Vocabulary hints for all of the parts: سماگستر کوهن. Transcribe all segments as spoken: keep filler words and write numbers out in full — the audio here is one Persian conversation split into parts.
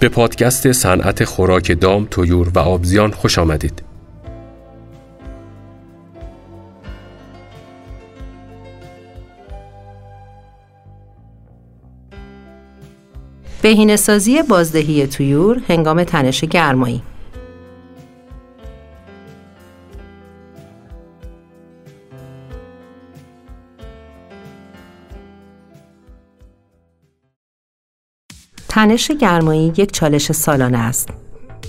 به پادکست صنعت خوراک دام، طیور و آبزیان خوش آمدید. بهینه‌سازی بازدهی طیور هنگام تنش گرمایی. تنش گرمایی یک چالش سالانه است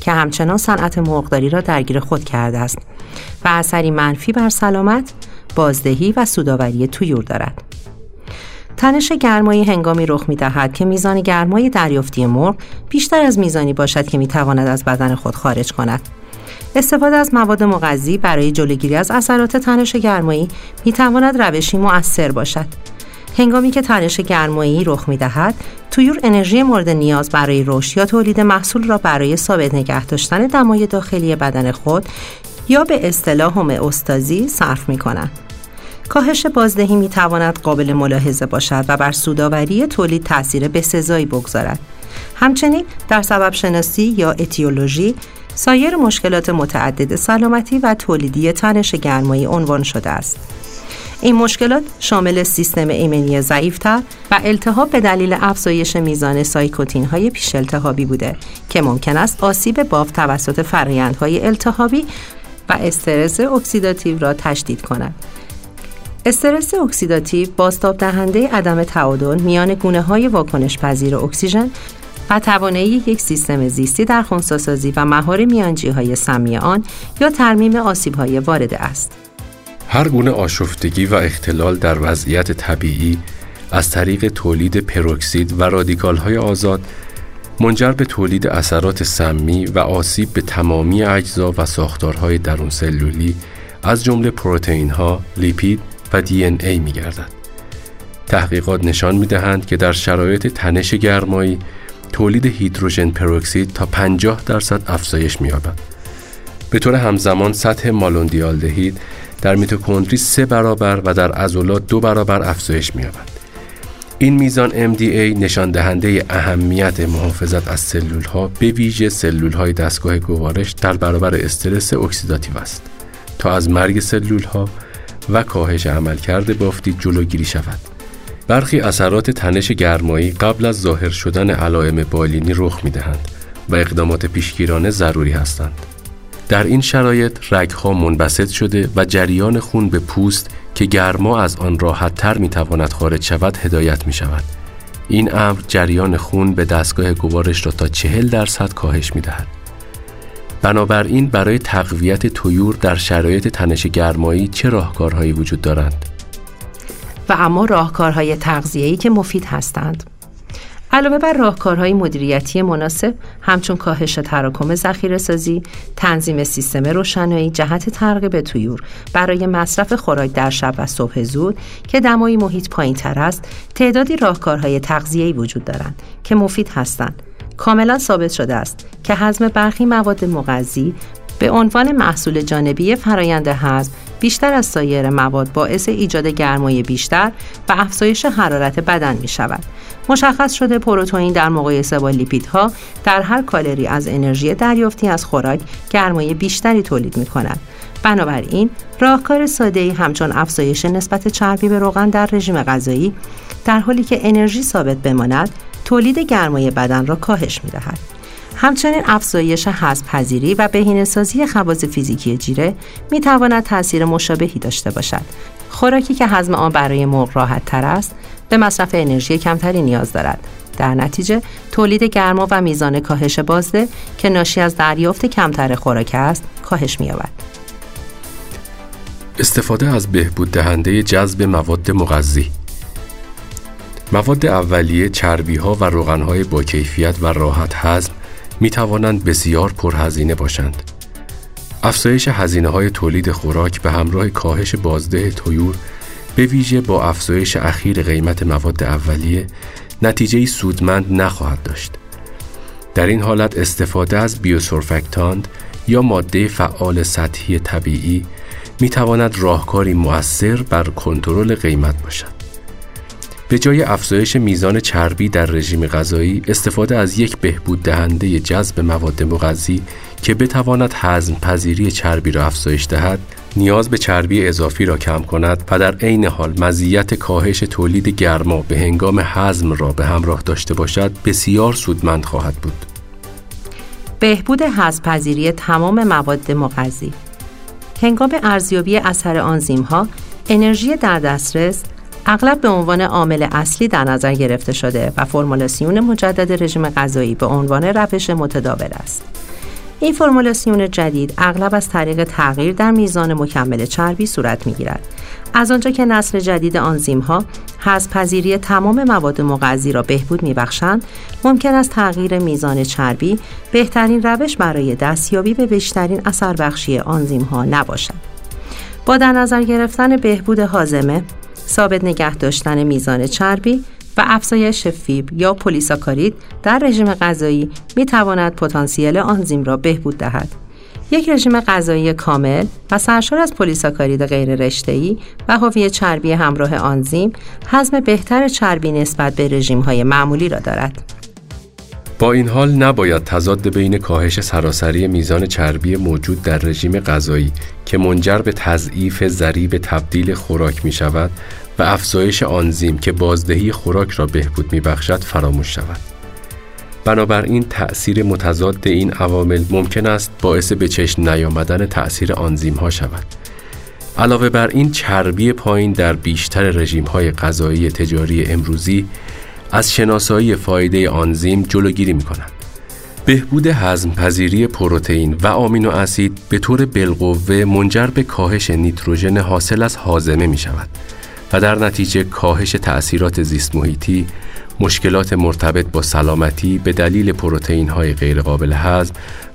که همچنان صنعت مرغداری را درگیر خود کرده است و اثری منفی بر سلامت، بازدهی و سودآوری طیور دارد. تنش گرمایی هنگامی رخ می‌دهد که میزان گرمای دریافتی مرغ بیشتر از میزانی باشد که می‌تواند از بدن خود خارج کند. استفاده از مواد مغذی برای جلوگیری از اثرات تنش گرمایی می‌تواند روشی مؤثر باشد. هنگامی که تنش گرمایی رخ می‌دهد، طیور انرژی مورد نیاز برای رشد یا تولید محصول را برای ثابت نگه داشتن دمای داخلی بدن خود یا به اصطلاح همئوستازی صرف می‌کنند. کاهش بازدهی می‌تواند قابل ملاحظه باشد و بر سودآوری تولید تأثیر بسزایی بگذارد. همچنین در سبب شناسی یا اتیولوژی سایر مشکلات متعدد سلامتی و تولیدی تنش گرمایی عنوان شده است. این مشکلات شامل سیستم ایمنی ضعیف‌تر و التهاب به دلیل افزایش میزان سایکوتین‌های پیش التهابی بوده که ممکن است آسیب بافت توسط فرآیندهای التهابی و استرس اکسیداتیو را تشدید کند. استرس اکسیداتیو بازتاب دهنده عدم تعادل میان گونه‌های واکنش‌پذیر اکسیژن و توانایی یک سیستم زیستی در خنثی‌سازی و مهار میانجی‌های سمی آن یا ترمیم آسیب‌های وارده است. هر گونه آشفتگی و اختلال در وضعیت طبیعی از طریق تولید پروکسید و رادیکال‌های آزاد منجر به تولید اثرات سمی و آسیب به تمامی اجزا و ساختارهای درون سلولی از جمله پروتئین‌ها، لیپید و دی ان ای می‌گردد. تحقیقات نشان می‌دهند که در شرایط تنش گرمایی تولید هیدروژن پروکسید تا پنجاه درصد افزایش می‌یابد. به طور همزمان سطح مالوندیالدهید در میتوکندری سه برابر و در عضلات دو برابر افزایش می‌یابد. این میزان ام دی ای نشان دهنده اهمیت محافظت از سلول‌ها به ویژه سلول‌های دستگاه گوارش در برابر استرس اکسیداتیو است تا از مرگ سلول‌ها و کاهش عملکرد بافتی جلوگیری شود. برخی اثرات تنش گرمایی قبل از ظاهر شدن علائم بالینی رخ می‌دهند و اقدامات پیشگیرانه ضروری هستند. در این شرایط رگ‌ها منبسط شده و جریان خون به پوست که گرما از آن راحت‌تر می‌تواند خارج شود هدایت می‌شود. این امر جریان خون به دستگاه گوارش را تا چهل درصد کاهش می‌دهد. بنابراین برای تقویت طیور در شرایط تنش گرمایی چه راهکارهایی وجود دارند؟ و اما راهکارهای تغذیه‌ای که مفید هستند. علاوه بر راهکارهای مدیریتی مناسب، همچون کاهش تراکم ذخیره‌سازی، تنظیم سیستم روشنایی جهت ترغیب طیور برای مصرف خوراک در شب و صبح زود که دمای محیط پایین‌تر است، تعدادی راهکارهای تغذیه‌ای وجود دارند که مفید هستند. کاملا ثابت شده است که هضم برخی مواد مغذی به عنوان محصول جانبی فرآیند هضم بیشتر از سایر مواد باعث ایجاد گرمای بیشتر و افزایش حرارت بدن می شود. مشخص شده پروتئین در مقایسه با لیپیدها در هر کالری از انرژی دریافتی از خوراک گرمای بیشتری تولید می کند. بنابراین راهکار ساده‌ای همچون افزایش نسبت چربی به روغن در رژیم غذایی در حالی که انرژی ثابت بماند تولید گرمای بدن را کاهش می‌دهد. همچنین افزایش هضم‌پذیری و بهینه‌سازی خواص فیزیکی جیره می‌تواند تأثیر مشابهی داشته باشد. خوراکی که هضم آن برای مرغ راحت‌تر است، به مصرف انرژی کمتری نیاز دارد. در نتیجه تولید گرما و میزان کاهش بازده که ناشی از دریافت کمتر خوراک است، کاهش می‌یابد. استفاده از بهبود دهنده جذب مواد مغذی. مواد اولیه، چربی‌ها و روغن‌های با کیفیت و راحت هضم می‌توانند بسیار پرهزینه باشند. افزایش هزینه‌های تولید خوراک به همراه کاهش بازده طیور به ویژه با افزایش اخیر قیمت مواد اولیه نتیجه‌ای سودمند نخواهد داشت. در این حالت استفاده از بیوسورفکتاند یا ماده فعال سطحی طبیعی می‌تواند راهکاری مؤثر بر کنترل قیمت باشد. به جای افزایش میزان چربی در رژیم غذایی، استفاده از یک بهبود دهنده جذب مواد مغذی که بتواند هضم پذیری چربی را افزایش دهد، نیاز به چربی اضافی را کم کند و در عین حال مزیت کاهش تولید گرما به هنگام هضم را به همراه داشته باشد، بسیار سودمند خواهد بود. بهبود هضم پذیری تمام مواد مغذی. هنگام ارزیابی اثر آنزیم‌ها، انرژی در دسترس اغلب به عنوان عامل اصلی در نظر گرفته شده و فرمولاسیون مجدد رژیم غذایی به عنوان روش متداول است. این فرمولاسیون جدید اغلب از طریق تغییر در میزان مکمل چربی صورت می‌گیرد. از آنجا که نسل جدید آنزیم‌ها هضم‌پذیری تمام مواد مغذی را بهبود می‌بخشند، ممکن است تغییر میزان چربی بهترین روش برای دستیابی به بیشترین اثربخشی آنزیم‌ها نباشد. با در نظر گرفتن بهبود هاضمه، ثابت نگه داشتن میزان چربی و افزایش فیبر یا پلیساکارید در رژیم غذایی می تواند پتانسیل آنزیم را بهبود دهد. یک رژیم غذایی کامل و سرشار از پلیساکارید غیر رشته‌ای و حاوی چربی همراه آنزیم، هضم بهتر چربی نسبت به رژیم‌های معمولی را دارد. با این حال نباید تضاد بین کاهش سراسری میزان چربی موجود در رژیم غذایی که منجر به تضعیف ضریب تبدیل خوراک می شود و افزایش آنزیم که بازدهی خوراک را بهبود می بخشد فراموش شود. بنابراین تأثیر متضاد این عوامل ممکن است باعث به چشم نیامدن تأثیر آنزیم ها شود. علاوه بر این، چربی پایین در بیشتر رژیم های غذایی تجاری امروزی از شناسایی فایده آنزیم جلوگیری می‌کند. بهبود هضم‌پذیری پروتئین و آمینو اسید به طور بالقوه منجر به کاهش نیتروژن حاصل از هاضمه می‌شود و در نتیجه کاهش تأثیرات زیست‌محیطی، مشکلات مرتبط با سلامتی به دلیل پروتئین‌های غیرقابل هضم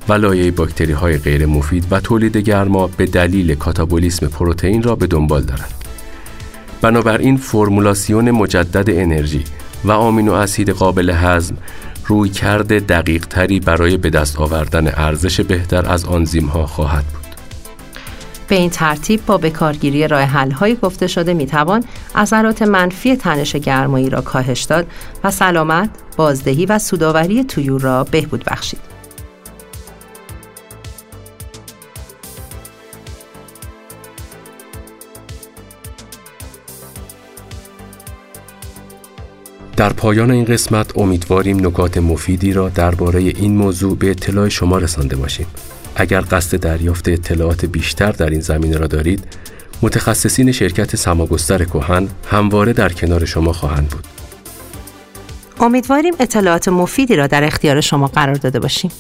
و لایه باکتری‌های غیرمفید و تولید گرما به دلیل کاتابولیسم پروتئین را به دنبال دارد. بنابراین فرمولاسیون مجدد انرژی و آمینو اسید قابل هضم رویکرد دقیق‌تری برای به دست آوردن ارزش بهتر از آنزیم‌ها خواهد بود. به این ترتیب با بکارگیری راه حل‌های گفته شده می‌توان اثرات منفی تنش گرمایی را کاهش داد و سلامت، بازدهی و سودآوری طیور را بهبود بخشید. در پایان این قسمت امیدواریم نکات مفیدی را درباره این موضوع به اطلاع شما رسانده باشیم. اگر قصد دریافت اطلاعات بیشتر در این زمینه را دارید، متخصصین شرکت سماگستر کوهن همواره در کنار شما خواهند بود. امیدواریم اطلاعات مفیدی را در اختیار شما قرار داده باشیم.